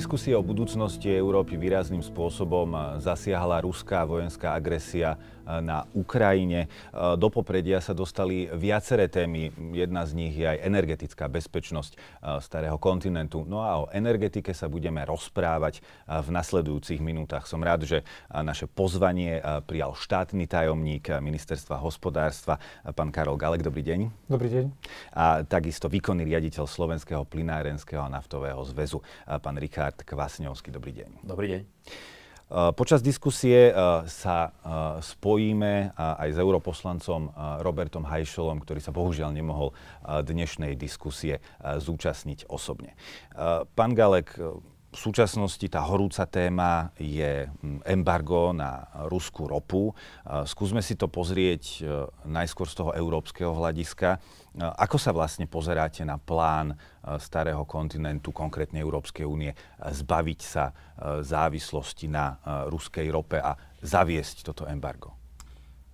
diskusie o budúcnosti Európy výrazným spôsobom zasiahla ruská vojenská agresia na Ukrajine. Do popredia sa dostali viaceré témy. Jedna z nich je aj energetická bezpečnosť starého kontinentu. No a o energetike sa budeme rozprávať v nasledujúcich minútach. Som rád, že naše pozvanie prijal štátny tajomník ministerstva hospodárstva, pán Karol Galek. Dobrý deň. Dobrý deň. A takisto výkonný riaditeľ Slovenského plynárenského naftového zväzu, pán Richard Kvasňovský. Dobrý deň. Dobrý deň. Počas diskusie sa spojíme aj s europoslancom Robertom Hajšelom, ktorý sa bohužiaľ nemohol dnešnej diskusie zúčastniť osobne. Pán Galek, v súčasnosti tá horúca téma je embargo na ruskú ropu. Skúsme si to pozrieť najskôr z toho európskeho hľadiska. Ako sa vlastne pozeráte na plán starého kontinentu, konkrétne Európskej únie, zbaviť sa závislosti na ruskej rope a zaviesť toto embargo?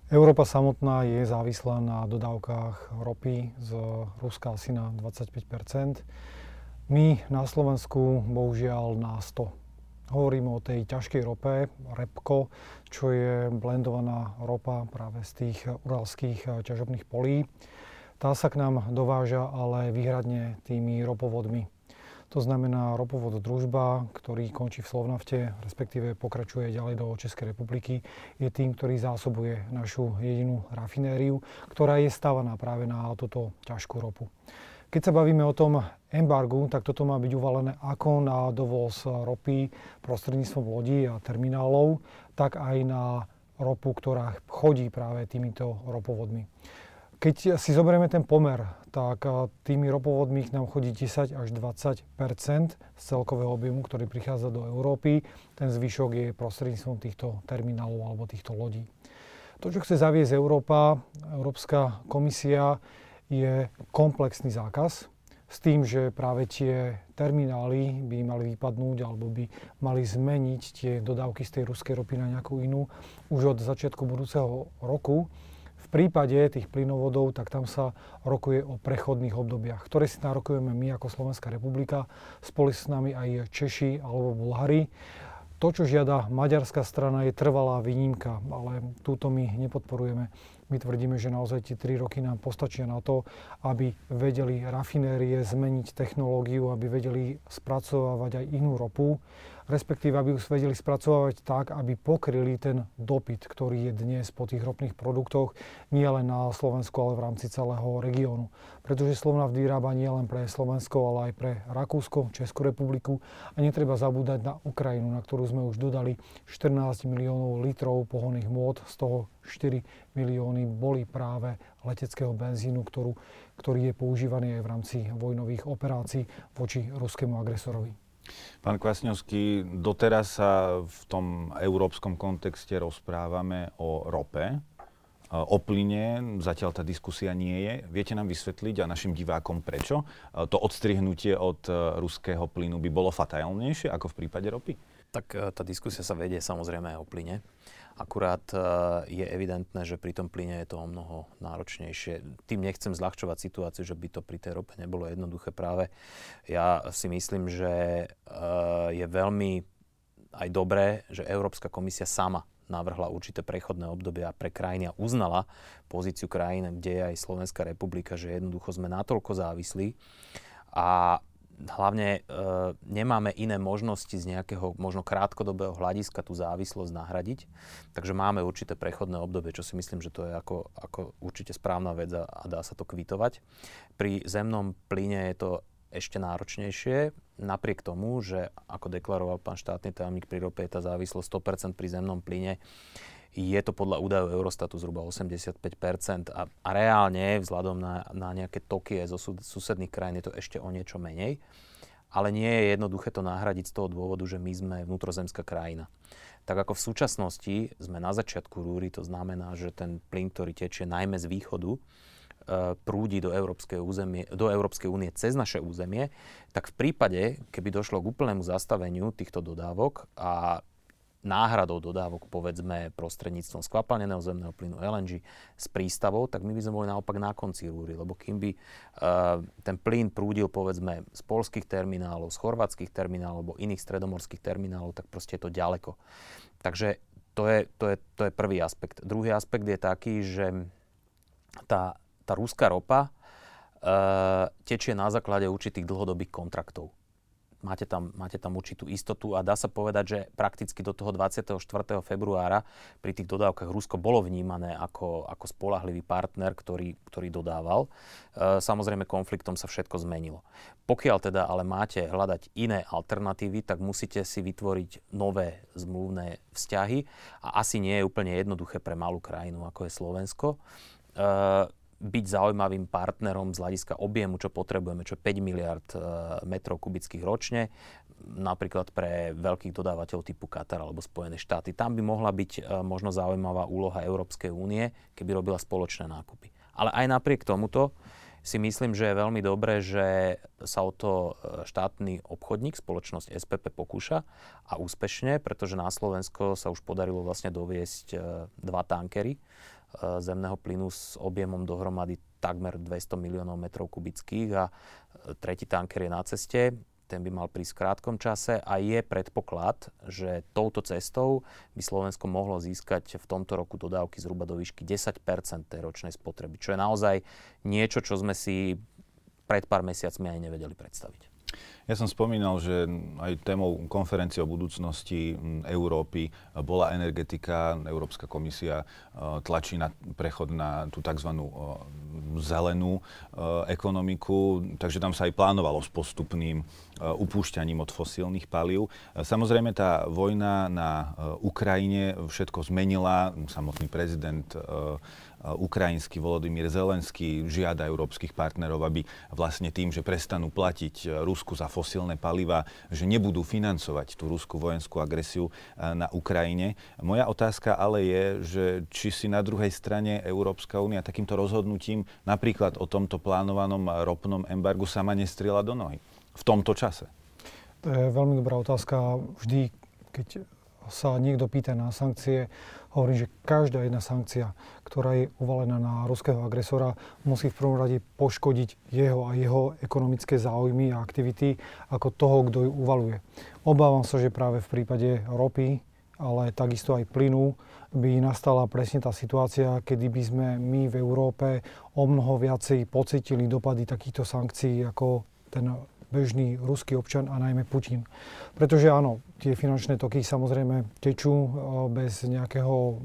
Európa samotná je závislá na dodávkach ropy z Ruska asi na 25%. My na Slovensku bohužiaľ na 100. Hovoríme o tej ťažkej rope, repko, čo je blendovaná ropa práve z tých uralských ťažobných polí. Tá sa k nám dováža ale výhradne tými ropovodmi. To znamená ropovod Družba, ktorý končí v Slovnafte, respektíve pokračuje ďalej do Českej republiky, je tým, ktorý zásobuje našu jedinú rafinériu, ktorá je stavaná práve na túto ťažkú ropu. Keď sa bavíme o tom embargu, tak toto má byť uvalené ako na dovoz ropy prostredníctvom lodí a terminálov, tak aj na ropu, ktorá chodí práve týmito ropovodmi. Keď si zoberieme ten pomer, tak tými ropovodmi k nám chodí 10 až 20 % z celkového objemu, ktorý prichádza do Európy. Ten zvyšok je prostredníctvom týchto terminálov alebo týchto lodí. To, čo chce zaviesť Európa, Európska komisia, je komplexný zákaz s tým, že práve tie terminály by mali vypadnúť alebo by mali zmeniť tie dodávky z tej ruskej ropy na nejakú inú už od začiatku budúceho roku. V prípade tých plynovodov, tak tam sa rokuje o prechodných obdobiach, ktoré si narokujeme my ako Slovenská republika, spolu s nami aj Češi alebo Bulhári. To, čo žiada maďarská strana, je trvalá výnimka, ale túto my nepodporujeme. My tvrdíme, že naozaj tie 3 roky nám postačia na to, aby vedeli rafinérie zmeniť technológiu, aby vedeli spracovávať aj inú ropu, respektíve aby ju vedeli spracovávať tak, aby pokryli ten dopyt, ktorý je dnes po tých ropných produktoch nie len na Slovensku, ale v rámci celého regiónu. Pretože Slovnaft vyrába nie len pre Slovensko, ale aj pre Rakúsko, Českú republiku a netreba zabúdať na Ukrajinu, na ktorú sme už dodali 14 miliónov litrov pohonných hmôt, z toho 4 milióny boli práve leteckého benzínu, ktorý je používaný aj v rámci vojnových operácií voči ruskému agresorovi. Pán Kvasňovský, doteraz sa v tom európskom kontexte rozprávame o rope, o plyne. Zatiaľ tá diskusia nie je. Viete nám vysvetliť a našim divákom prečo? To odstrihnutie od ruského plynu by bolo fatálnejšie ako v prípade ropy? Tak tá diskusia sa vedie samozrejme aj o plyne. Akurát je evidentné, že pri tom plyne je to o mnoho náročnejšie. Tým nechcem zľahčovať situáciu, že by to pri tej rope nebolo jednoduché práve. Ja si myslím, že je veľmi aj dobré, že Európska komisia sama navrhla určité prechodné obdobia pre krajiny a uznala pozíciu krajín, kde je aj Slovenská republika, že jednoducho sme natoľko závislí a hlavne nemáme iné možnosti z nejakého možno krátkodobého hľadiska tú závislosť nahradiť. Takže máme určité prechodné obdobie, čo si myslím, že to je ako určite správna vec a dá sa to kvitovať. Pri zemnom plyne je to ešte náročnejšie, napriek tomu, že ako deklaroval pán štátny tajomník, pri rope je tá závislosť 100% pri zemnom plyne. Je to podľa údajov Eurostatu zhruba 85% a reálne vzhľadom na nejaké toky aj zo susedných krajín je to ešte o niečo menej. Ale nie je jednoduché to nahradiť z toho dôvodu, že my sme vnútrozemská krajina. Tak ako v súčasnosti sme na začiatku rúry, to znamená, že ten plyn, ktorý tečie najmä z východu, prúdi do Európskej únie cez naše územie, tak v prípade, keby došlo k úplnému zastaveniu týchto dodávok a náhradou dodávok, povedzme, prostredníctvom skvapalneného zemného plynu LNG z prístavov, tak my by sme boli naopak na konci rúry, lebo kým by ten plyn prúdil, povedzme, z poľských terminálov, z chorvátskych terminálov alebo iných stredomorských terminálov, tak proste je to ďaleko. Takže to je prvý aspekt. Druhý aspekt je taký, že tá ruská ropa tečie na základe určitých dlhodobých kontraktov. Máte tam určitú istotu a dá sa povedať, že prakticky do toho 24. februára pri tých dodávkach Rusko bolo vnímané ako spoľahlivý partner, ktorý dodával. Samozrejme, konfliktom sa všetko zmenilo. Pokiaľ teda ale máte hľadať iné alternatívy, tak musíte si vytvoriť nové zmluvné vzťahy a asi nie je úplne jednoduché pre malú krajinu, ako je Slovensko, byť zaujímavým partnerom z hľadiska objemu, čo potrebujeme, čo 5 miliard metrov kubických ročne, napríklad pre veľkých dodávateľov typu Katar alebo Spojené štáty. Tam by mohla byť možno zaujímavá úloha Európskej únie, keby robila spoločné nákupy. Ale aj napriek tomuto si myslím, že je veľmi dobré, že sa o to štátny obchodník, spoločnosť SPP, pokúša a úspešne, pretože na Slovensko sa už podarilo vlastne doviesť 2 tankery zemného plynu s objemom dohromady takmer 200 miliónov metrov kubických a tretí tanker je na ceste, ten by mal prísť v krátkom čase a je predpoklad, že touto cestou by Slovensko mohlo získať v tomto roku dodávky zhruba do výšky 10% tej ročnej spotreby, čo je naozaj niečo, čo sme si pred pár mesiacmi ani nevedeli predstaviť. Ja som spomínal, že aj témou konferencie o budúcnosti Európy bola energetika. Európska komisia tlačí na prechod na tú tzv. Zelenú ekonomiku, takže tam sa aj plánovalo s postupným upúšťaním od fosílnych palív. Samozrejme, tá vojna na Ukrajine všetko zmenila. Samotný prezident ukrajinský Volodymyr Zelenský žiada európskych partnerov, aby vlastne tým, že prestanú platiť Rusku za fosilné paliva, že nebudú financovať tú ruskú vojenskú agresiu na Ukrajine. Moja otázka ale je, že či si na druhej strane Európska únia takýmto rozhodnutím, napríklad o tomto plánovanom ropnom embargu, sama nestrieľa do nohy v tomto čase. To je veľmi dobrá otázka. Vždy, keď sa niekto pýta na sankcie, hovorím, že každá jedna sankcia, ktorá je uvalená na ruského agresora, musí v prvom rade poškodiť jeho a jeho ekonomické záujmy a aktivity ako toho, kto ju uvaluje. Obávam sa, že práve v prípade ropy, ale takisto aj plynu, by nastala presne tá situácia, kedy by sme my v Európe omnoho viacej pocítili dopady takýchto sankcií ako ten bežný ruský občan a najmä Putin. Pretože áno, tie finančné toky samozrejme tečú bez nejakého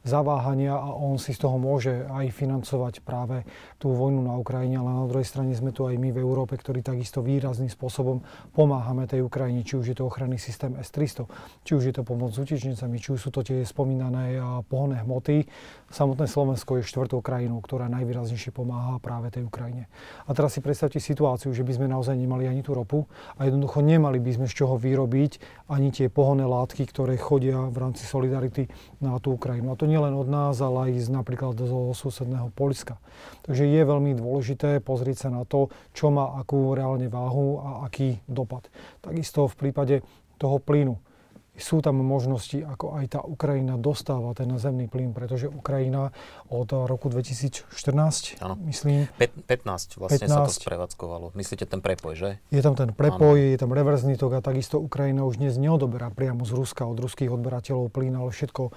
zaváhania a on si z toho môže aj financovať práve tú vojnu na Ukrajine, ale na druhej strane sme tu aj my v Európe, ktorí takisto výrazným spôsobom pomáhame tej Ukrajine, či už je to ochranný systém S-300, či už je to pomoc s utečencami, či už sú to tie spomínané pohonné hmoty. Samotné Slovensko je 4. krajinou, ktorá najvýraznejšie pomáha práve tej Ukrajine. A teraz si predstavte situáciu, že by sme naozaj nemali ani tú ropu a jednoducho nemali by sme z čoho vyrobiť ani tie pohonné látky, ktoré chodia v rámci solidarity na tú Ukrajinu. A to nielen od nás, ale aj napríklad zo susedného Poľska. Takže je veľmi dôležité pozrieť sa na to, čo má akú reálne váhu a aký dopad. Takisto v prípade toho plynu. Sú tam možnosti, ako aj tá Ukrajina dostáva ten zemný plyn, pretože Ukrajina od roku 2014, ano, myslím... 15 vlastne 15, sa to sprevádzkovalo. Myslíte ten prepoj, že? Je tam ten prepoj, ano. Je tam reverzný tok a takisto Ukrajina už dnes neodoberá priamo z Ruska, od ruských odberateľov plyn, ale všetko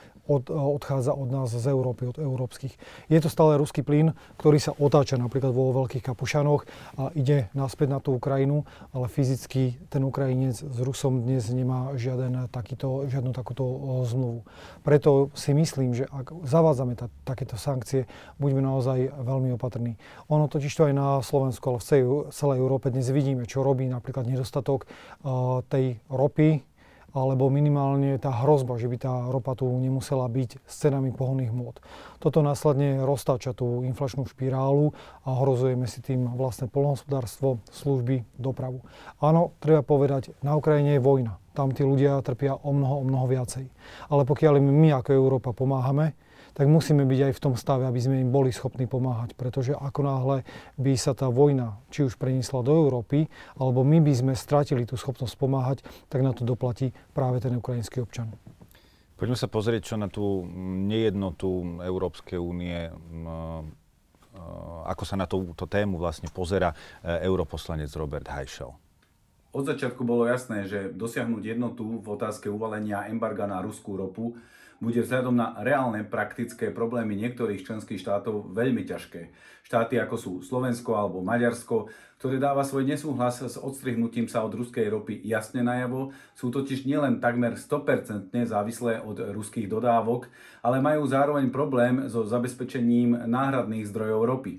odchádza od nás z Európy, od európskych. Je to stále ruský plyn, ktorý sa otáča napríklad vo Veľkých Kapušanoch a ide naspäť na tú Ukrajinu, ale fyzicky ten Ukrajinec s Rusom dnes nemá žiaden žiadnu takúto zmluvu. Preto si myslím, že ak zavádzame takéto sankcie, buďme naozaj veľmi opatrní. Ono totiž to aj na Slovensku, ale v celej Európe dnes vidíme, čo robí napríklad nedostatok tej ropy, alebo minimálne tá hrozba, že by tá ropa tu nemusela byť s cenami pohonných hmôt. Toto následne roztáča tú inflačnú špirálu a ohrozujeme si tým vlastne poľnohospodárstvo, služby, dopravu. Áno, treba povedať, na Ukrajine je vojna. Tam tí ľudia trpia o mnoho viacej. Ale pokiaľ my ako Európa pomáhame, tak musíme byť aj v tom stave, aby sme im boli schopní pomáhať. Pretože ako náhle by sa tá vojna či už preniesla do Európy, alebo my by sme stratili tú schopnosť pomáhať, tak na to doplatí práve ten ukrajinský občan. Poďme sa pozrieť, čo na tú nejednotu Európskej únie, ako sa na túto tému vlastne pozerá europoslanec Robert Hajšel. Od začiatku bolo jasné, že dosiahnuť jednotu v otázke uvalenia embarga na ruskú ropu bude vzhľadom na reálne praktické problémy niektorých členských štátov veľmi ťažké. Štáty ako sú Slovensko alebo Maďarsko, ktoré dáva svoj nesúhlas s odstrihnutím sa od ruskej ropy jasne najavo, sú totiž nielen takmer 100% závislé od ruských dodávok, ale majú zároveň problém so zabezpečením náhradných zdrojov ropy.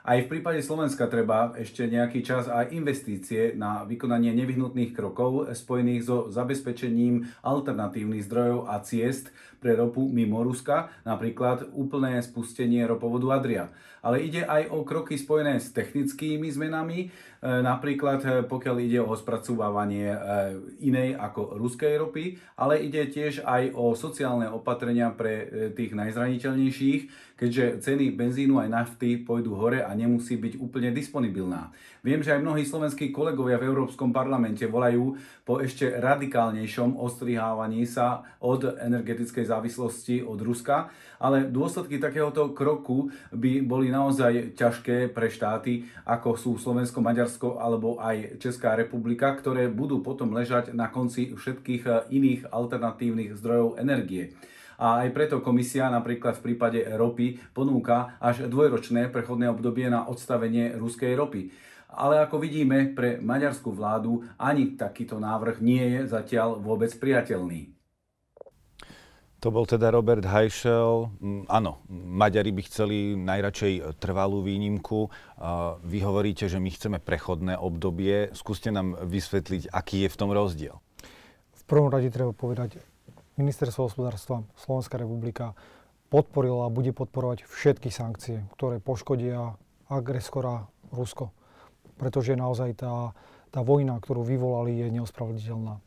Aj v prípade Slovenska treba ešte nejaký čas aj investície na vykonanie nevyhnutných krokov spojených so zabezpečením alternatívnych zdrojov a ciest pre ropu mimo Ruska, napríklad úplné spustenie ropovodu Adria. Ale ide aj o kroky spojené s technickými zmenami, napríklad pokiaľ ide o spracovávanie inej ako ruskej ropy, ale ide tiež aj o sociálne opatrenia pre tých najzraniteľnejších, keďže ceny benzínu aj nafty pôjdu hore a nemusí byť úplne disponibilná. Viem, že aj mnohí slovenskí kolegovia v Európskom parlamente volajú po ešte radikálnejšom ostrihávaní sa od energetickej závislosti od Ruska, ale dôsledky takéhoto kroku by boli naozaj ťažké pre štáty, ako sú Slovensko, Maďarsko alebo aj Česká republika, ktoré budú potom ležať na konci všetkých iných alternatívnych zdrojov energie. A aj preto komisia napríklad v prípade ropy ponúka až dvojročné prechodné obdobie na odstavenie ruskej ropy. Ale ako vidíme, pre maďarskú vládu ani takýto návrh nie je zatiaľ vôbec priateľný. To bol teda Robert Hajšel. Áno, Maďari by chceli najradšej trvalú výnimku. Vy hovoríte, že my chceme prechodné obdobie. Skúste nám vysvetliť, aký je v tom rozdiel. V prvom rade treba povedať, Ministerstvo hospodárstva Slovenská republika podporila a bude podporovať všetky sankcie, ktoré poškodia agresora Rusko. Pretože naozaj tá vojna, ktorú vyvolali, je neospravedlniteľná.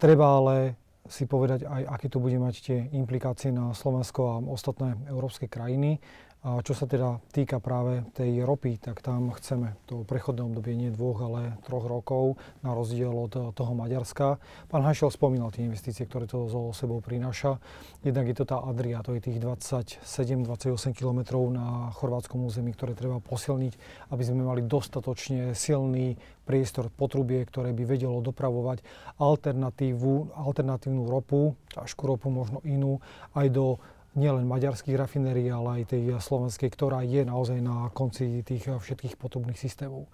Treba ale si povedať aj, aké to bude mať tie implikácie na Slovensko a ostatné európske krajiny. A čo sa teda týka práve tej ropy, tak tam chceme to prechodné obdobie nie 2, ale 3 rokov, na rozdiel od toho Maďarska. Pán Hajšel spomínal tie investície, ktoré to zo sebou prináša. Jednak je to tá Adria, to je tých 27-28 kilometrov na chorvátskom území, ktoré treba posilniť, aby sme mali dostatočne silný priestor potrubie, ktoré by vedelo dopravovať alternatívnu ropu, ťažkú ropu, možno inú, aj do nielen maďarských rafinérií, ale aj tej slovenskej, ktorá je naozaj na konci tých všetkých potrubných systémov.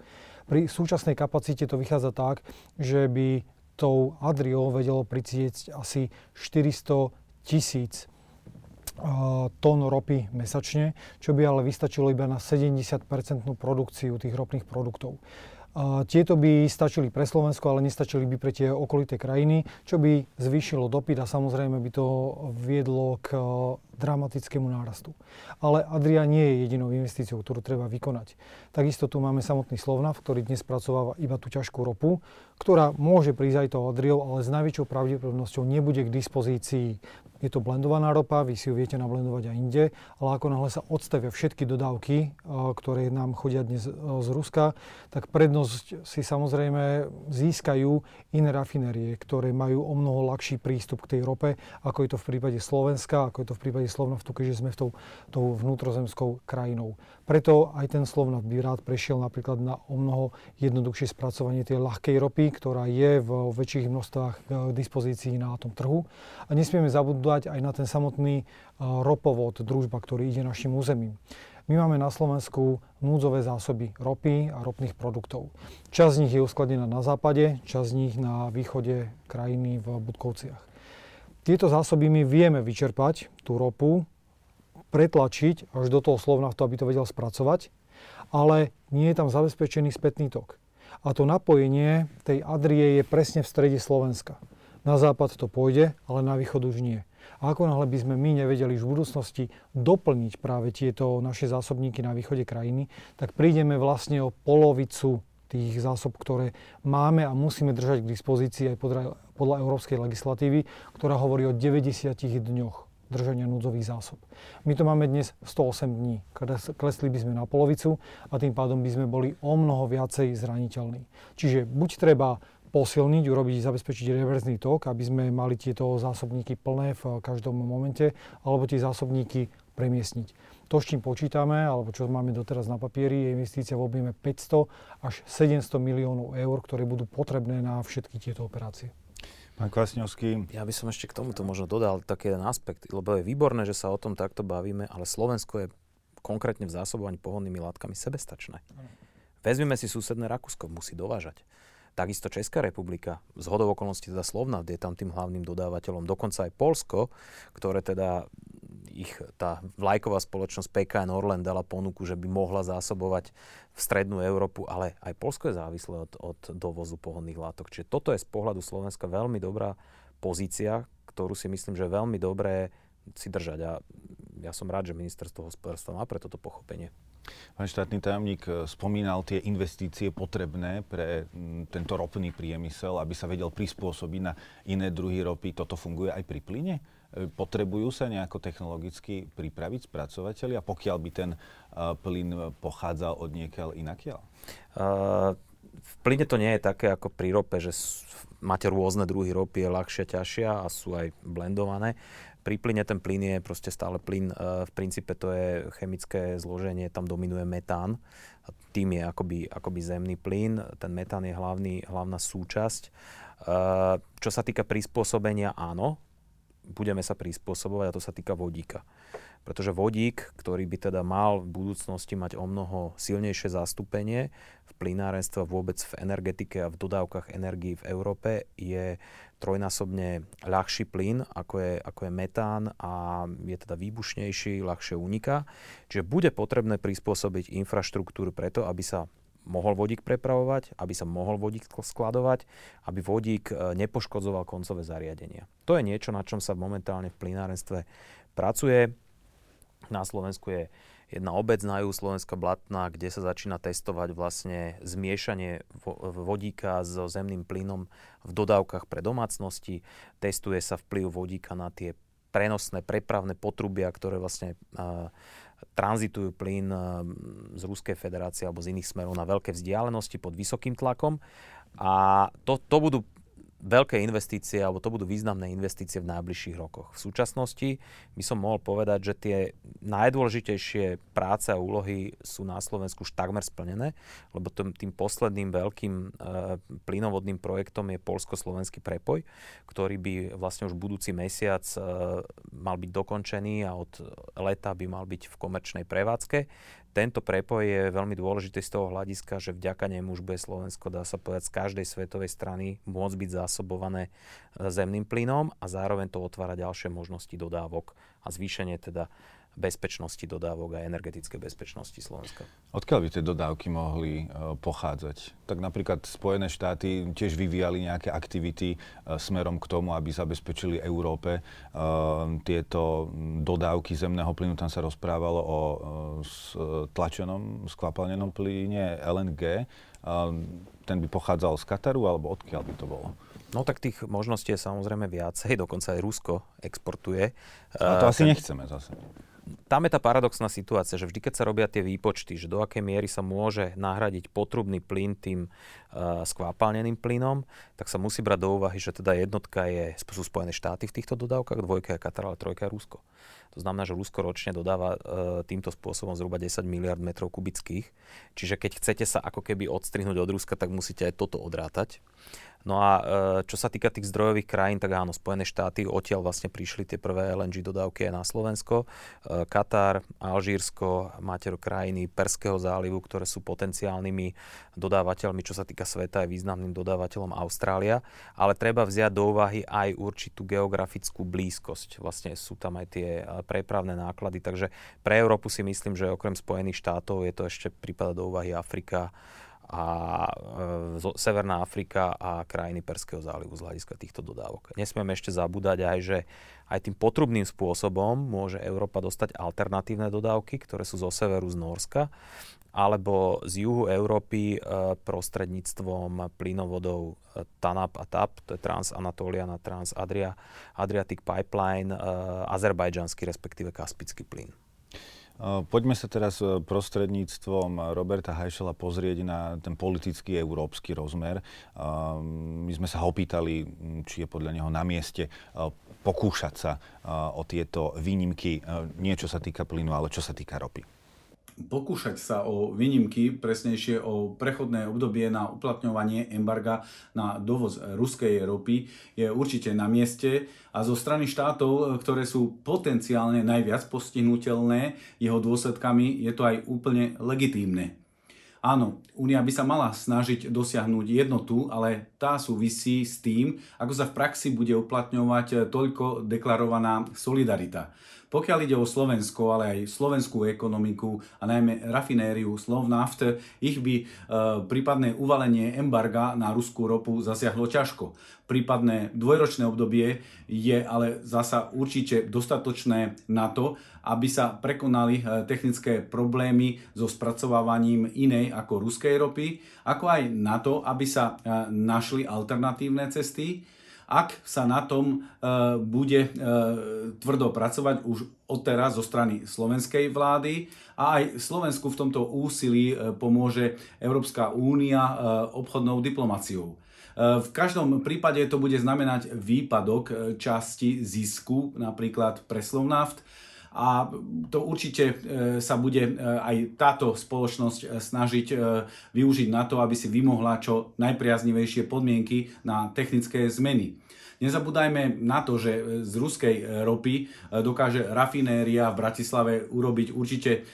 Pri súčasnej kapacite to vychádza tak, že by tou Adriou vedelo pricieť asi 400 000 tón ropy mesačne, čo by ale vystačilo iba na 70% produkciu tých ropných produktov. Tieto by stačili pre Slovensko, ale nestačili by pre tie okolité krajiny, čo by zvýšilo dopyt a samozrejme by to viedlo k dramatickému nárastu. Ale Adria nie je jedinou investíciou, ktorú treba vykonať. Takisto tu máme samotný Slovnaft, ktorý dnes spracováva iba tú ťažkú ropu, ktorá môže prísť aj tou Adriou, ale s najväčšou pravdepodobnosťou nebude k dispozícii. Je to blendovaná ropa, vy si ju viete nablendovať aj inde, ale ako náhle sa odstavia všetky dodávky, ktoré nám chodia dnes z Ruska, tak prednosť si samozrejme získajú iné rafinérie, ktoré majú o mnoho ľahší prístup k tej rope, ako je to v prípade Slovenska, ako je to v prípade Slovnaftu, keďže sme v tou vnútrozemskou krajinou. Preto aj ten Slovnaft by rád prešiel napríklad na o mnoho jednoduchšie spracovanie tej ľahkej ropy, ktorá je v väčších množstvách k dispozícii na tom trhu. A nesmieme zabúdať aj na ten samotný ropovod Družba, ktorý ide našim územím. My máme na Slovensku núdzové zásoby ropy a ropných produktov. Časť z nich je uskladená na západe, časť z nich na východe krajiny v Budkovciach. Tieto zásoby my vieme vyčerpať, tú ropu, pretlačiť až do toho Slovnaftu, aby to vedel spracovať, ale nie je tam zabezpečený spätný tok. A to napojenie tej Adrie je presne v strede Slovenska. Na západ to pôjde, ale na východ už nie. A ako náhle by sme my nevedeli už v budúcnosti doplniť práve tieto naše zásobníky na východe krajiny, tak prídeme vlastne o polovicu tých zásob, ktoré máme a musíme držať k dispozícii aj podľa európskej legislatívy, ktorá hovorí o 90 dňoch držania núdzových zásob. My to máme dnes 108 dní. Klesli by sme na polovicu a tým pádom by sme boli o mnoho viacej zraniteľní. Čiže buď treba posilniť, zabezpečiť reverzný tok, aby sme mali tieto zásobníky plné v každom momente, alebo tie zásobníky premiestniť. To, s čím počítame, alebo čo máme doteraz na papieri, je investícia v objeme 500 až 700 miliónov eur, ktoré budú potrebné na všetky tieto operácie. Pán Kvasňovský. Ja by som ešte k tomuto možno dodal taký jeden aspekt, lebo je výborné, že sa o tom takto bavíme, ale Slovensko je konkrétne v zásobovaní pohonnými látkami sebestačné. Vezmeme si susedné Rakúsko, musí dovážať. Takisto Česká republika, zhodou okolností teda Slovnaft, je tam tým hlavným dodávateľom, dokonca aj Poľsko, ktoré teda tá vlajková spoločnosť PKN Orlen dala ponuku, že by mohla zásobovať v strednú Európu, ale aj Poľsko je závislé od dovozu pohonných látok. Čiže toto je z pohľadu Slovenska veľmi dobrá pozícia, ktorú si myslím, že je veľmi dobré si držať. A ja som rád, že ministerstvo hospodárstva má pre toto pochopenie. Pán štátny tajomník spomínal tie investície potrebné pre tento ropný priemysel, aby sa vedel prispôsobiť na iné druhy ropy. Toto funguje aj pri plyne? Potrebujú sa nejako technologicky pripraviť spracovateľia, pokiaľ by ten plyn pochádzal od niekiaľ inakiaľ? V plyne to nie je také ako pri rope, že máte rôzne druhy ropy, je ľahšia, ťažšia a sú aj blendované. Pri plyne ten plyn je proste stále plyn. V princípe to je chemické zloženie, tam dominuje metán. Tým je akoby zemný plyn. Ten metán je hlavná súčasť. Čo sa týka prispôsobenia, áno, budeme sa prispôsobovať a to sa týka vodíka. Pretože vodík, ktorý by teda mal v budúcnosti mať o mnoho silnejšie zastúpenie v plynárenstve, vôbec v energetike a v dodávkach energií v Európe, je trojnásobne ľahší plyn, ako je metán a je teda výbušnejší, ľahšie uniká. Čiže bude potrebné prispôsobiť infraštruktúru preto, aby sa mohol vodík prepravovať, aby sa mohol vodík skladovať, aby vodík nepoškodzoval koncové zariadenia. To je niečo, na čom sa momentálne v plynárenstve pracuje. Na Slovensku je jedna obec na juhu, Slovenská Blatná, kde sa začína testovať vlastne zmiešanie vodíka so zemným plynom v dodávkach pre domácnosti. Testuje sa vplyv vodíka na tie prenosné prepravné potrubia, ktoré vlastne tranzitujú plyn z Ruskej federácie alebo z iných smerov na veľké vzdialenosti pod vysokým tlakom. A to budú veľké investície, alebo to budú významné investície v najbližších rokoch. V súčasnosti by som mohol povedať, že tie najdôležitejšie práce a úlohy sú na Slovensku už takmer splnené, lebo tým posledným veľkým plynovodným projektom je poľsko-slovenský prepoj, ktorý by vlastne už budúci mesiac mal byť dokončený a od leta by mal byť v komerčnej prevádzke. Tento prepoj je veľmi dôležitý z toho hľadiska, že vďaka nemu už bude Slovensko, dá sa povedať, z každej svetovej strany môcť byť zásobované zemným plynom a zároveň to otvára ďalšie možnosti dodávok a zvýšenie teda bezpečnosti dodávok a energetické bezpečnosti Slovenska. Odkiaľ by tie dodávky mohli pochádzať? Tak napríklad Spojené štáty tiež vyvíjali nejaké aktivity smerom k tomu, aby zabezpečili Európe tieto dodávky zemného plynu. Tam sa rozprávalo o tlačenom, skvapalnenom plyne LNG. Ten by pochádzal z Kataru, alebo odkiaľ by to bolo? No tak tých možností je samozrejme viacej, dokonca aj Rusko exportuje. A to asi nechceme zase. Tam je tá paradoxná situácia, že vždy, keď sa robia tie výpočty, že do akej miery sa môže nahradiť potrubný plyn tým skvapalneným plynom, tak sa musí brať do úvahy, že teda jednotka sú Spojené štáty v týchto dodávkach, dvojka je Katar, ale trojka je Rusko. To znamená, že Rusko ročne dodáva týmto spôsobom zhruba 10 miliard metrov kubických. Čiže keď chcete sa ako keby odstrihnúť od Ruska, tak musíte aj toto odrátať. No a čo sa týka tých zdrojových krajín, tak áno, Spojené štáty, odtiaľ vlastne prišli tie prvé LNG dodávky aj na Slovensko. Katar, Alžírsko, máte krajiny Perského zálivu, ktoré sú potenciálnymi dodávateľmi, čo sa týka sveta, je významným dodávateľom Austrália. Ale treba vziať do úvahy aj určitú geografickú blízkosť. Vlastne sú tam aj tie prepravné náklady. Takže pre Európu si myslím, že okrem Spojených štátov je to ešte prípada do úvahy Afrika, a Severná Afrika a krajiny Perského zálivu z hľadiska týchto dodávok. Nesmieme ešte zabúdať aj, že aj tým potrubným spôsobom môže Európa dostať alternatívne dodávky, ktoré sú zo severu z Nórska, alebo z juhu Európy prostredníctvom plynovodov TANAP a TAP, to je Trans-Anatolian a Trans-Adria, Adriatic Pipeline, azerbajdžanský respektíve kaspický plyn. Poďme sa teraz prostredníctvom Roberta Hajšela pozrieť na ten politický európsky rozmer. My sme sa ho pýtali, či je podľa neho na mieste pokúšať sa o tieto výnimky, nie čo sa týka plynu, ale čo sa týka ropy. Pokúšať sa o výnimky, presnejšie o prechodné obdobie na uplatňovanie embarga na dovoz ruskej ropy je určite na mieste a zo strany štátov, ktoré sú potenciálne najviac postihnuteľné jeho dôsledkami, je to aj úplne legitímne. Áno, Únia by sa mala snažiť dosiahnuť jednotu, ale tá súvisí s tým, ako sa v praxi bude uplatňovať toľko deklarovaná solidarita. Pokiaľ ide o Slovensko, ale aj slovenskú ekonomiku a najmä rafinériu Slovnaft, ich by prípadné uvalenie embarga na ruskú ropu zasiahlo ťažko. Prípadné dvojročné obdobie je ale zasa určite dostatočné na to, aby sa prekonali technické problémy so spracovávaním inej ako ruskej ropy, ako aj na to, aby sa našli alternatívne cesty, ak sa na tom bude tvrdo pracovať už odteraz zo strany slovenskej vlády. A aj Slovensku v tomto úsilí pomôže Európska únia obchodnou diplomáciou. V každom prípade to bude znamenať výpadok časti zisku, napríklad pre Slovnaft, a to určite sa bude aj táto spoločnosť snažiť využiť na to, aby si vymohla čo najpriaznivejšie podmienky na technické zmeny. Nezabúdajme na to, že z ruskej ropy dokáže rafinéria v Bratislave urobiť určite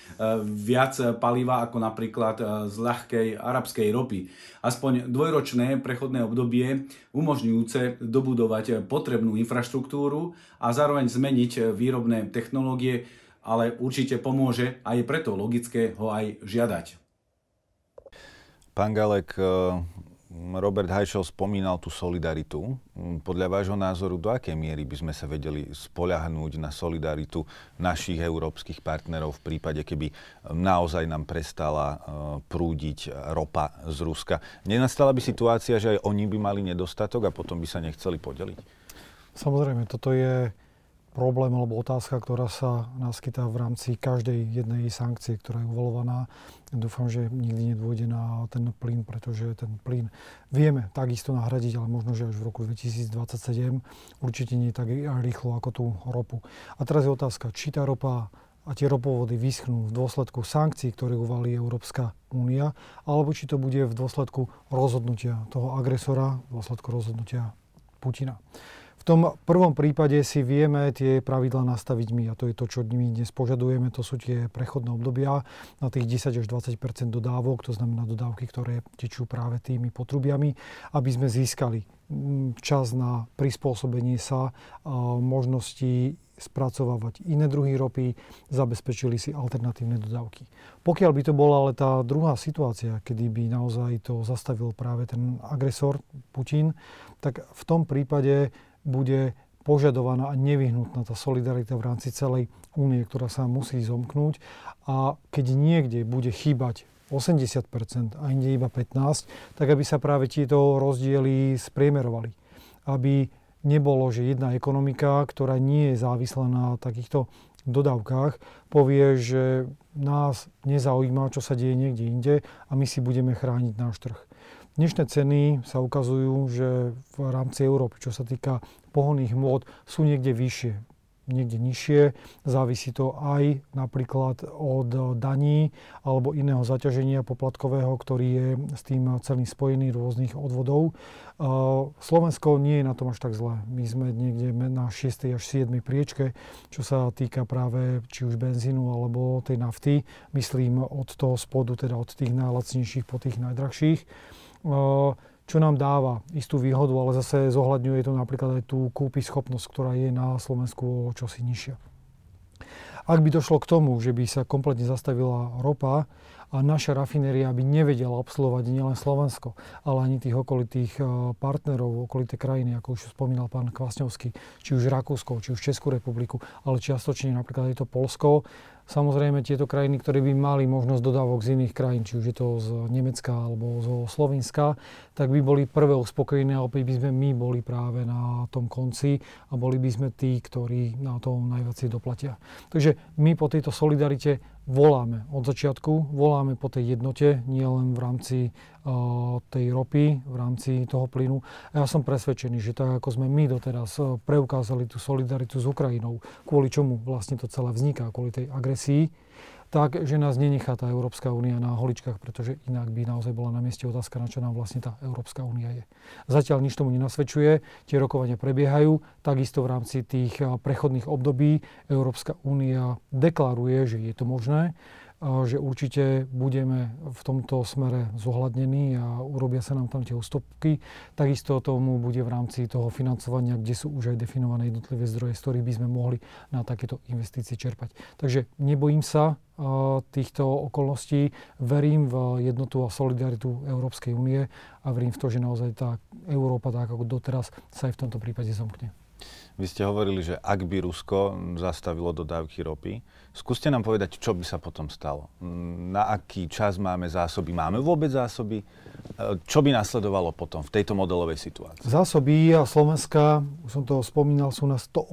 viac paliva ako napríklad z ľahkej arabskej ropy. Aspoň dvojročné prechodné obdobie umožňujúce dobudovať potrebnú infraštruktúru a zároveň zmeniť výrobné technológie, ale určite pomôže a je preto logické ho aj žiadať. Pán Galek, Robert Hajšel spomínal tú solidaritu. Podľa vášho názoru, do akej miery by sme sa vedeli spoľahnúť na solidaritu našich európskych partnerov v prípade, keby naozaj nám prestala prúdiť ropa z Ruska? Nenastala by situácia, že aj oni by mali nedostatok a potom by sa nechceli podeliť? Samozrejme, toto je problém alebo otázka, ktorá sa naskytá v rámci každej jednej sankcie, ktorá je uvalovaná. Dúfam, že nikdy nedôjde na ten plyn, pretože ten plyn vieme takisto nahradiť, ale možno, že až v roku 2027 určite nie tak rýchlo ako tú ropu. A teraz je otázka, či tá ropa a tie ropovody vyschnú v dôsledku sankcií, ktoré uvalí Európska únia, alebo či to bude v dôsledku rozhodnutia toho agresora, v dôsledku rozhodnutia Putina. V tom prvom prípade si vieme tie pravidlá nastaviť my a to je to, čo my dnes požadujeme, to sú tie prechodné obdobia na tých 10 až 20 % dodávok, to znamená dodávky, ktoré tečú práve tými potrubiami, aby sme získali čas na prispôsobenie sa možnosti spracovávať iné druhy ropy, zabezpečili si alternatívne dodávky. Pokiaľ by to bola ale tá druhá situácia, kedy by naozaj to zastavil práve ten agresor Putin, tak v tom prípade bude požadovaná a nevyhnutná tá solidarita v rámci celej únie, ktorá sa musí zomknúť. A keď niekde bude chýbať 80% a inde iba 15%, tak aby sa práve tieto rozdiely spriemerovali. Aby nebolo, že jedna ekonomika, ktorá nie je závislá na takýchto dodávkach, povie, že nás nezaujíma, čo sa deje niekde inde a my si budeme chrániť náš trh. Dnešné ceny sa ukazujú, že v rámci Európy, čo sa týka pohonných hmôt, sú niekde vyššie, niekde nižšie. Závisí to aj napríklad od daní alebo iného zaťaženia poplatkového, ktorý je s tým celým spojený rôznych odvodov. Slovensko nie je na tom až tak zle. My sme niekde na 6. až 7. priečke, čo sa týka práve či už benzínu alebo tej nafty. Myslím od toho spodu, teda od tých najlacnejších po tých najdrahších. Čo nám dáva istú výhodu, ale zase zohľadňuje to napríklad aj tú kúpyschopnosť, ktorá je na Slovensku o čosi nižšia. Ak by došlo k tomu, že by sa kompletne zastavila ropa a naša rafinéria by nevedela obsluhovať nielen Slovensko, ale ani tých okolitých partnerov, okolité krajiny, ako už spomínal pán Kvasňovský, či už Rakúsko, či už Českú republiku, ale čiastočne napríklad aj to Poľsko, samozrejme tieto krajiny, ktoré by mali možnosť dodávok z iných krajín, či už je to z Nemecka alebo zo Slovenska, tak by boli prvé uspokojené a opäť by sme my boli práve na tom konci a boli by sme tí, ktorí na tom najviac doplatia. Takže my po tejto solidarite voláme od začiatku, voláme po tej jednote, nie len v rámci tej ropy, v rámci toho plynu. Ja som presvedčený, že tak ako sme my doteraz preukázali tú solidaritu s Ukrajinou, kvôli čomu vlastne to celé vzniká, kvôli tej agresii, tak, že nás nenechá tá Európska únia na holičkách, pretože inak by naozaj bola na mieste otázka, na čo nám vlastne tá Európska únia je. Zatiaľ nič tomu nenasvedčuje, tie rokovania prebiehajú, takisto v rámci tých prechodných období Európska únia deklaruje, že je to možné, že určite budeme v tomto smere zohľadnení a urobia sa nám tam tie ústupky. Takisto tomu bude v rámci toho financovania, kde sú už aj definované jednotlivé zdroje, z ktorých by sme mohli na takéto investície čerpať. Takže nebojím sa týchto okolností, verím v jednotu a solidaritu Európskej únie a verím v to, že naozaj tá Európa, tak ako doteraz, sa aj v tomto prípade zomkne. Vy ste hovorili, že ak by Rusko zastavilo dodávky ropy, skúste nám povedať, čo by sa potom stalo. Na aký čas máme zásoby? Máme vôbec zásoby? Čo by nasledovalo potom v tejto modelovej situácii? Zásoby Slovenska, už som to spomínal, sú na 108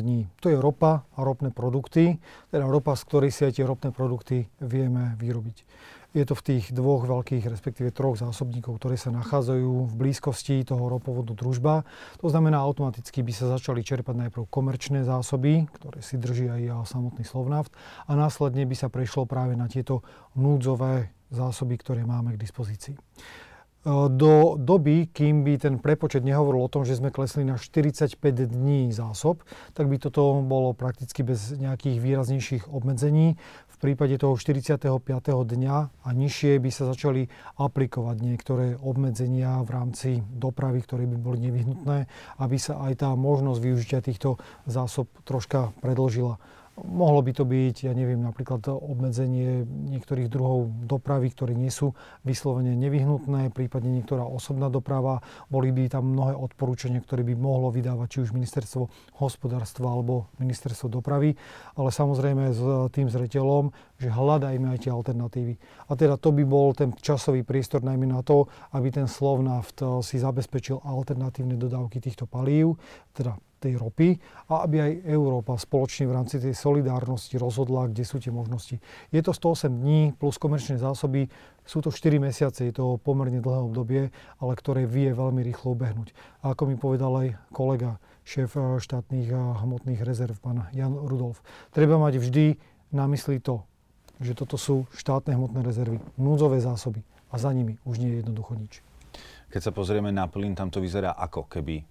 dní. To je ropa a ropné produkty, teda ropa, z ktorej si aj tie ropné produkty vieme vyrobiť. Je to v tých dvoch veľkých, respektíve troch zásobníkov, ktoré sa nachádzajú v blízkosti toho ropovodu Družba. To znamená, automaticky by sa začali čerpať najprv komerčné zásoby, ktoré si drží aj samotný Slovnaft, a následne by sa prešlo práve na tieto núdzové zásoby, ktoré máme k dispozícii. Do doby, kým by ten prepočet nehovoril o tom, že sme klesli na 45 dní zásob, tak by toto bolo prakticky bez nejakých výraznejších obmedzení. V prípade toho 45. dňa a nižšie by sa začali aplikovať niektoré obmedzenia v rámci dopravy, ktoré by boli nevyhnutné, aby sa aj tá možnosť využitia týchto zásob troška predĺžila. Mohlo by to byť, ja neviem, napríklad obmedzenie niektorých druhov dopravy, ktoré nie sú vyslovene nevyhnutné, prípadne niektorá osobná doprava. Boli by tam mnohé odporúčania, ktoré by mohlo vydávať či už ministerstvo hospodárstva alebo ministerstvo dopravy, ale samozrejme s tým zreteľom, že hľadajme aj tie alternatívy. A teda to by bol ten časový priestor najmä na to, aby ten Slovnaft si zabezpečil alternatívne dodávky týchto palív, teda tej ropy, a aby aj Európa spoločne v rámci tej solidárnosti rozhodla, kde sú tie možnosti. Je to 108 dní plus komerčné zásoby, sú to 4 mesiace, je to pomerne dlhé obdobie, ale ktoré vie veľmi rýchlo ubehnúť. A ako mi povedal aj kolega, šéf štátnych a hmotných rezerv, pán Jan Rudolf, treba mať vždy na mysli to, že toto sú štátne hmotné rezervy, núdzové zásoby a za nimi už nie je jednoducho nič. Keď sa pozrieme na plyn, tam to vyzerá ako keby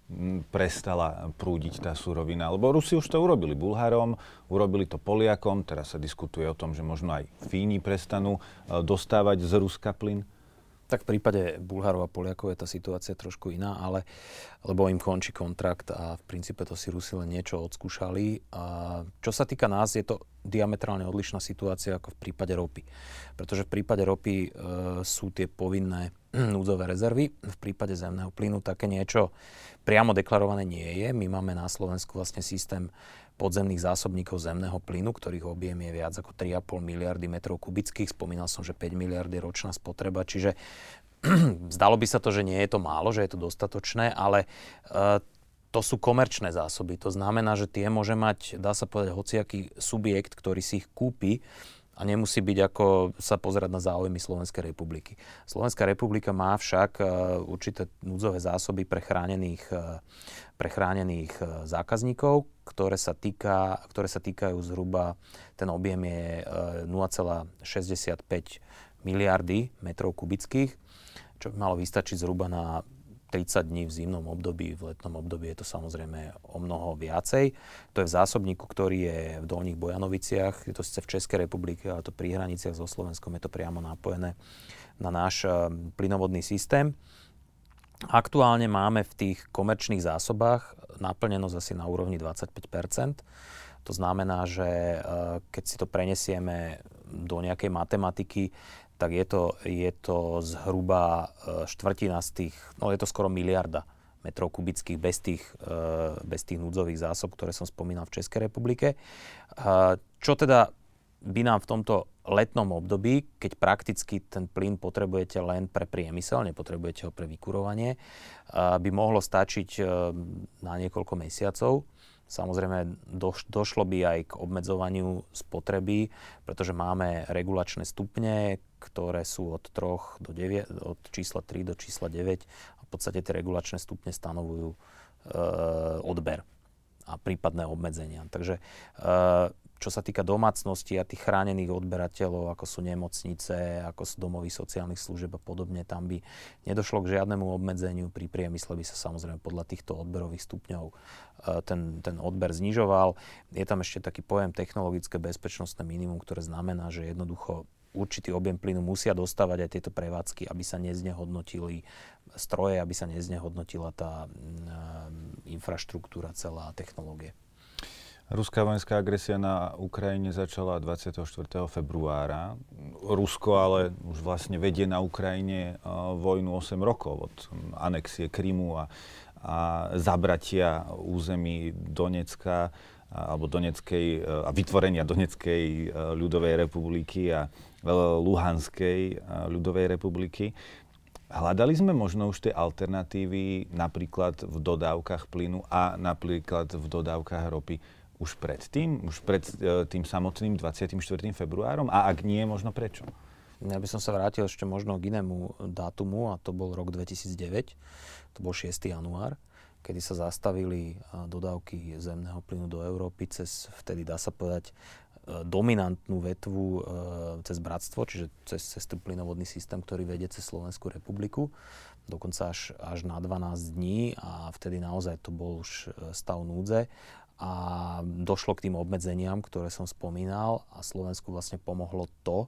prestala prúdiť tá surovina. Lebo Rusi už to urobili Bulharom, urobili to Poliakom, teraz sa diskutuje o tom, že možno aj Fíni prestanú dostávať z Ruska plyn. Tak v prípade Bulharov a Poliakov je tá situácia trošku iná, ale lebo im končí kontrakt a v princípe to si Rusi len niečo odskúšali. A čo sa týka nás, je to diametrálne odlišná situácia ako v prípade ropy. Pretože v prípade ropy sú tie povinné núdzové rezervy. V prípade zemného plynu také niečo priamo deklarované nie je. My máme na Slovensku vlastne systém podzemných zásobníkov zemného plynu, ktorých objem je viac ako 3,5 miliardy metrov kubických. Spomínal som, že 5 miliardy ročná spotreba, čiže zdalo by sa to, že nie je to málo, že je to dostatočné, ale to sú komerčné zásoby. To znamená, že tie môže mať, dá sa povedať, hociaký subjekt, ktorý si ich kúpi, a nemusí byť ako sa pozerať na záujmy Slovenskej republiky. Slovenská republika má však určité núdzové zásoby pre chránených zákazníkov, ktoré sa týkajú zhruba, ten objem je 0,65 miliardy metrov kubických, čo by malo vystačiť zhruba na 30 dní v zimnom období, v letnom období je to samozrejme o mnoho viacej. To je v zásobníku, ktorý je v Dolných Bojanoviciach, je to síce v Českej republike, ale to pri hraniciach so Slovenskom je to priamo napojené na náš plynovodný systém. Aktuálne máme v tých komerčných zásobách naplnenosť asi na úrovni 25%. To znamená, že keď si to prenesieme do nejakej matematiky, tak je to zhruba štvrtina z tých, no je to skoro miliarda metrov kubických bez tých núdzových zásob, ktoré som spomínal v Českej republike. Čo teda by nám v tomto letnom období, keď prakticky ten plyn potrebujete len pre priemysel, nepotrebujete ho pre vykurovanie, by mohlo stačiť na niekoľko mesiacov. Samozrejme, došlo by aj k obmedzovaniu spotreby, pretože máme regulačné stupne, ktoré sú od čísla 3 do čísla 9 a v podstate tie regulačné stupne stanovujú odber a prípadné obmedzenia. Takže čo sa týka domácnosti a tých chránených odberateľov, ako sú nemocnice, ako sú domovy sociálnych služieb a podobne, tam by nedošlo k žiadnemu obmedzeniu. Pri priemysle by sa samozrejme podľa týchto odberových stupňov ten odber znižoval. Je tam ešte taký pojem technologické bezpečnostné minimum, ktoré znamená, že jednoducho určitý objem plynu musia dostávať aj tieto prevádzky, aby sa neznehodnotili stroje, aby sa neznehodnotila tá infraštruktúra, celá technológia. Ruská vojenská agresia na Ukrajine začala 24. februára. Rusko ale už vlastne vedie na Ukrajine vojnu 8 rokov od anexie Krymu a zabratia území Donecka alebo Doneckej, a vytvorenia Doneckej ľudovej republiky a Luhanskej ľudovej republiky. Hľadali sme možno už tie alternatívy napríklad v dodávkach plynu a napríklad v dodávkach ropy už pred tým samotným 24. februárom? A ak nie, možno prečo? Ja by som sa vrátil ešte možno k inému dátumu, a to bol rok 2009, to bol 6. január, kedy sa zastavili dodávky zemného plynu do Európy cez, vtedy dá sa povedať, dominantnú vetvu cez Bratstvo, čiže cez plynovodný systém, ktorý vedie cez Slovenskú republiku, dokonca až na 12 dní, a vtedy naozaj to bol už stav núdze a došlo k tým obmedzeniam, ktoré som spomínal, a Slovensku vlastne pomohlo to,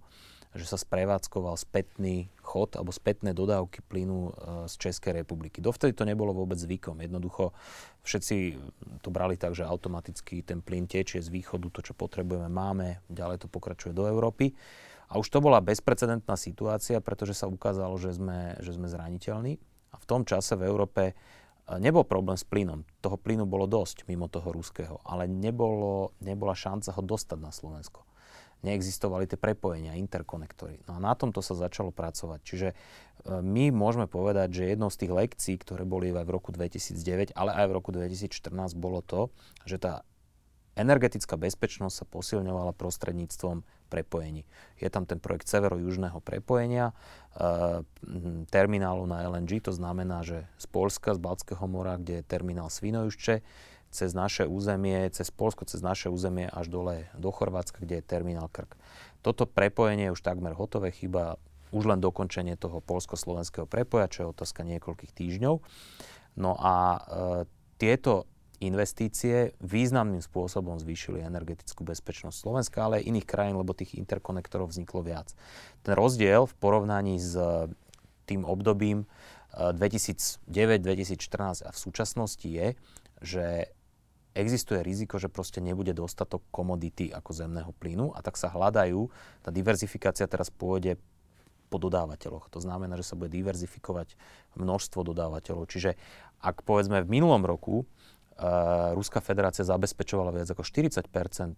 že sa sprevádzkoval spätný chod alebo spätné dodávky plynu z Českej republiky. Dovtedy to nebolo vôbec zvykom. Jednoducho všetci to brali tak, že automaticky ten plyn tečie z východu, to, čo potrebujeme, máme, ďalej to pokračuje do Európy. A už to bola bezprecedentná situácia, pretože sa ukázalo, že sme zraniteľní. A v tom čase v Európe nebol problém s plynom. Toho plynu bolo dosť mimo toho ruského, ale nebola šanca ho dostať na Slovensko. Neexistovali tie prepojenia, interkonektory. No a na tomto sa začalo pracovať. Čiže my môžeme povedať, že jednou z tých lekcií, ktoré boli aj v roku 2009, ale aj v roku 2014, bolo to, že tá energetická bezpečnosť sa posilňovala prostredníctvom prepojení. Je tam ten projekt severo-južného prepojenia, terminálu na LNG, to znamená, že z Poľska, z Baltského mora, kde je terminál Svinojušče, cez Polsko, cez naše územie až dole do Chorvátska, kde je terminál Krk. Toto prepojenie je už takmer hotové, chýba už len dokončenie toho polsko-slovenského prepoja, čo je otázka niekoľkých týždňov. No a tieto investície významným spôsobom zvýšili energetickú bezpečnosť Slovenska, ale aj iných krajín, lebo tých interkonektorov vzniklo viac. Ten rozdiel v porovnaní s tým obdobím 2009-2014 a v súčasnosti je, že existuje riziko, že proste nebude dostatok komodity ako zemného plynu, a tak sa hľadajú, tá diverzifikácia teraz pôjde po dodávateľoch. To znamená, že sa bude diverzifikovať množstvo dodávateľov. Čiže ak povedzme v minulom roku Ruská federácia zabezpečovala viac ako 40%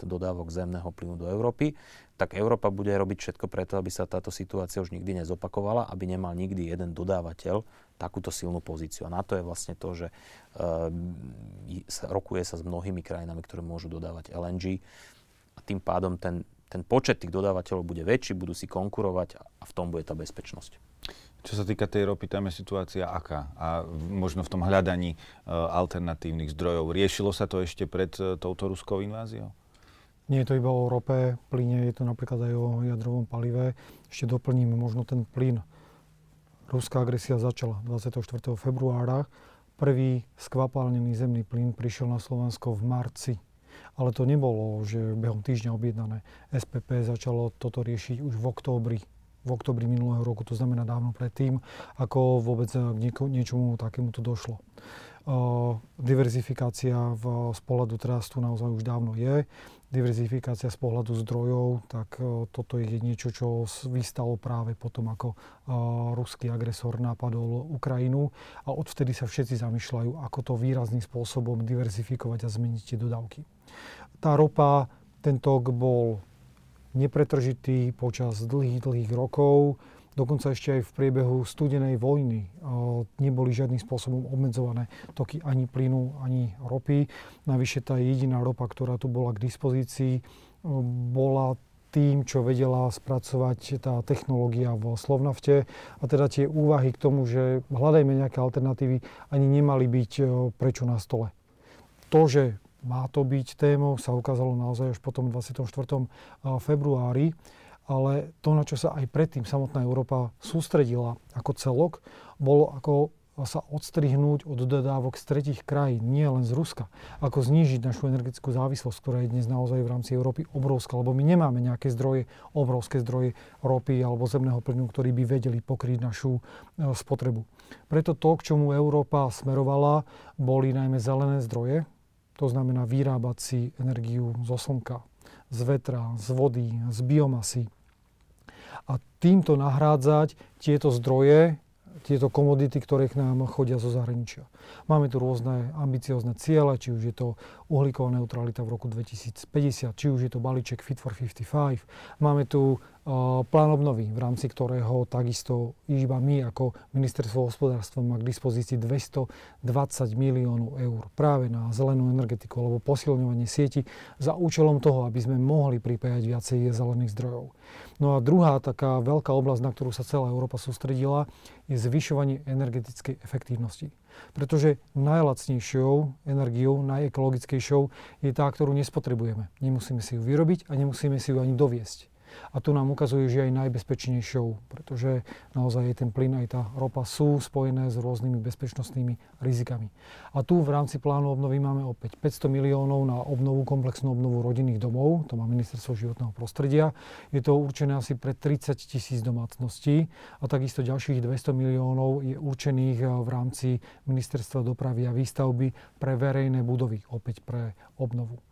dodávok zemného plynu do Európy, tak Európa bude robiť všetko preto, aby sa táto situácia už nikdy nezopakovala, aby nemal nikdy jeden dodávateľ takúto silnú pozíciu. A na to je vlastne to, že rokuje sa s mnohými krajinami, ktoré môžu dodávať LNG, a tým pádom ten počet tých dodávateľov bude väčší, budú si konkurovať, a v tom bude tá bezpečnosť. Čo sa týka tej ropy, tam je situácia aká? A možno v tom hľadaní alternatívnych zdrojov. Riešilo sa to ešte pred touto ruskou inváziou? Nie je to iba o rope, plyne, je to napríklad aj o jadrovom palive. Ešte doplním možno ten plyn. Ruská agresia začala 24. februára. Prvý skvapalnený zemný plyn prišiel na Slovensko v marci. Ale to nebolo, že behom týždňa objednané. SPP začalo toto riešiť už v októbri minulého roku, to znamená dávno predtým, ako vôbec k niečomu takémuto došlo. Diverzifikácia z pohľadu trastu naozaj už dávno je. Diverzifikácia z pohľadu zdrojov, tak toto je niečo, čo vystalo práve potom, ako ruský agresor napadol Ukrajinu. A odvtedy sa všetci zamýšľajú, ako to výrazným spôsobom diverzifikovať a zmeniť tie dodávky. Tá ropa, ten tok bol nepretržitý počas dlhých rokov. Dokonca ešte aj v priebehu studenej vojny neboli žiadnym spôsobom obmedzované toky ani plynu, ani ropy. Navyše tá jediná ropa, ktorá tu bola k dispozícii, bola tým, čo vedela spracovať tá technológia v Slovnafte. A teda tie úvahy k tomu, že hľadajme nejaké alternatívy, ani nemali byť prečo na stole. To, že má to byť témou, sa ukázalo naozaj až potom 24. februári. Ale to, na čo sa aj predtým samotná Európa sústredila ako celok, bolo ako sa odstrihnúť od dodávok z tretích krajín, nie len z Ruska. Ako znížiť našu energetickú závislosť, ktorá je dnes naozaj v rámci Európy obrovská, lebo my nemáme nejaké zdroje, obrovské zdroje ropy alebo zemného plynu, ktorí by vedeli pokryť našu spotrebu. Preto to, k čomu Európa smerovala, boli najmä zelené zdroje, to znamená vyrábať si energiu zo slnka, z vetra, z vody, z biomasy. A týmto nahrádzať tieto zdroje, tieto komodity, ktoré k nám chodia zo zahraničia. Máme tu rôzne ambiciozne ciele, či už je to uhlíková neutralita v roku 2050, či už je to balíček Fit for 55. Máme tu plán obnovy, v rámci ktorého takisto iba my ako ministerstvo hospodárstva má k dispozícii 220 miliónov eur práve na zelenú energetiku alebo posilňovanie sieti za účelom toho, aby sme mohli pripájať viacej zelených zdrojov. No a druhá taká veľká oblasť, na ktorú sa celá Európa sústredila, je zvyšovanie energetickej efektívnosti. Pretože najlacnejšou energiou, najekologickejšou je tá, ktorú nespotrebujeme. Nemusíme si ju vyrobiť a nemusíme si ju ani doviesť. A tu nám ukazujú, že aj najbezpečnejšou, pretože naozaj ten plyn aj tá ropa sú spojené s rôznymi bezpečnostnými rizikami. A tu v rámci plánu obnovy máme opäť 500 miliónov na obnovu, komplexnú obnovu rodinných domov, to má ministerstvo životného prostredia. Je to určené asi pre 30 000 domácností a takisto ďalších 200 miliónov je určených v rámci ministerstva dopravy a výstavby pre verejné budovy, opäť pre obnovu.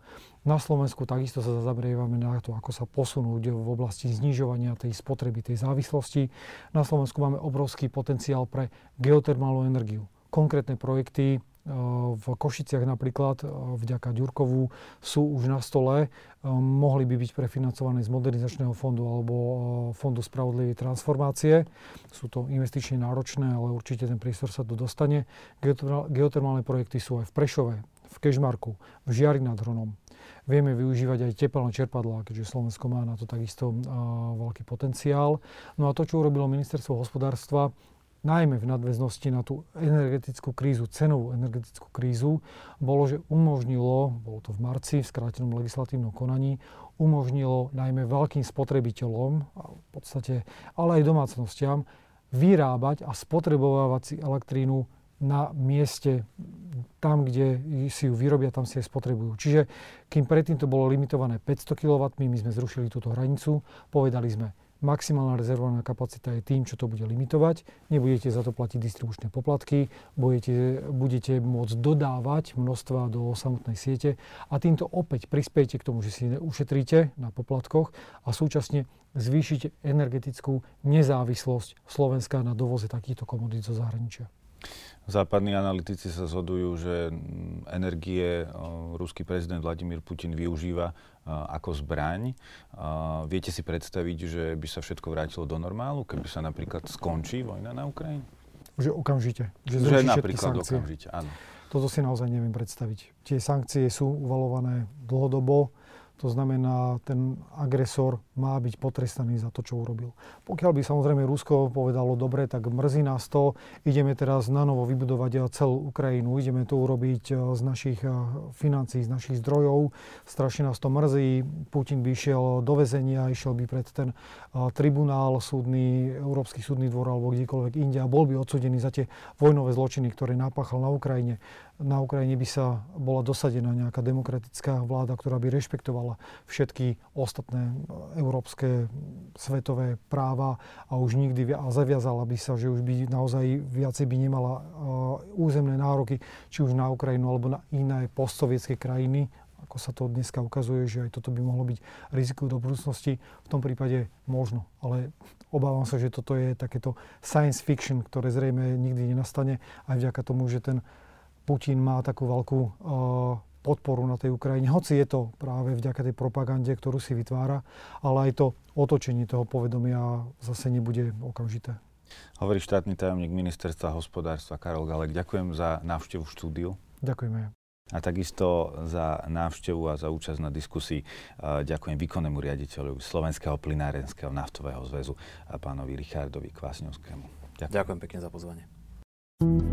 Na Slovensku takisto sa zameriavame na to, ako sa posunúť v oblasti znižovania tej spotreby, tej závislosti. Na Slovensku máme obrovský potenciál pre geotermálnu energiu. Konkrétne projekty v Košiciach napríklad, vďaka Ďurkovú, sú už na stole. Mohli by byť prefinancované z Modernizačného fondu alebo Fondu spravodlivej transformácie. Sú to investične náročné, ale určite ten priestor sa tu dostane. Geotermálne projekty sú aj v Prešove, v Kežmarku, v Žiari nad Hronom. Vieme využívať aj tepelné čerpadlá, keďže Slovensko má na to takisto veľký potenciál. No a to, čo urobilo ministerstvo hospodárstva, najmä v nadväznosti na tú energetickú krízu, cenovú energetickú krízu, bolo, že umožnilo, bolo to v marci v skrátenom legislatívnom konaní, umožnilo najmä veľkým spotrebiteľom, v podstate, ale aj domácnostiam, vyrábať a spotrebovávať si elektrínu na mieste, tam, kde si ju vyrobia, tam si aj spotrebujú. Čiže kým predtým to bolo limitované 500 kW, my sme zrušili túto hranicu, povedali sme, maximálna rezervovaná kapacita je tým, čo to bude limitovať, nebudete za to platiť distribučné poplatky, budete môcť dodávať množstva do samotnej siete a týmto opäť prispiejete k tomu, že si ušetríte na poplatkoch a súčasne zvýšite energetickú nezávislosť Slovenska na dovoze takýchto komodít zo zahraničia. Západní analytici sa zhodujú, že energie ruský prezident Vladimír Putin využíva ako zbraň. Viete si predstaviť, že by sa všetko vrátilo do normálu, keby sa napríklad skončí vojna na Ukrajine? Že okamžite. Že napríklad okamžite, áno. Toto si naozaj neviem predstaviť. Tie sankcie sú uvalované dlhodobo. To znamená, ten agresor má byť potrestaný za to, čo urobil. Pokiaľ by samozrejme Rusko povedalo, dobre, tak mrzí nás to, ideme teraz nanovo vybudovať celú Ukrajinu, ideme to urobiť z našich financií, z našich zdrojov, strašne nás to mrzí, Putin by išiel do väzenia, išiel by pred ten tribunál súdny, Európsky súdny dvor alebo kdekoľvek inde a bol by odsúdený za tie vojnové zločiny, ktoré napáchal na Ukrajine. Na Ukrajine by sa bola dosadená nejaká demokratická vláda, ktorá by rešpektovala všetky ostatné európske svetové práva a už nikdy zaviazala by sa, že už by naozaj viacej by nemala územné nároky, či už na Ukrajinu alebo na iné postsovietské krajiny, ako sa to dneska ukazuje, že aj toto by mohlo byť riziko do budúcnosti. V tom prípade možno, ale obávam sa, že toto je takéto science fiction, ktoré zrejme nikdy nenastane aj vďaka tomu, že ten Putin má takú veľkú podporu na tej Ukrajine, hoci je to práve vďaka tej propagande, ktorú si vytvára, ale aj to otočenie toho povedomia zase nebude okamžité. Hovorí štátny tajomník ministerstva hospodárstva Karol Galek. Ďakujem za návštevu štúdiu. Ďakujeme. A takisto za návštevu a za účasť na diskusii ďakujem výkonnému riaditeľu Slovenského plynárenského naftového zväzu a pánovi Richardovi Kvasňovskému. Ďakujem pekne za pozvanie.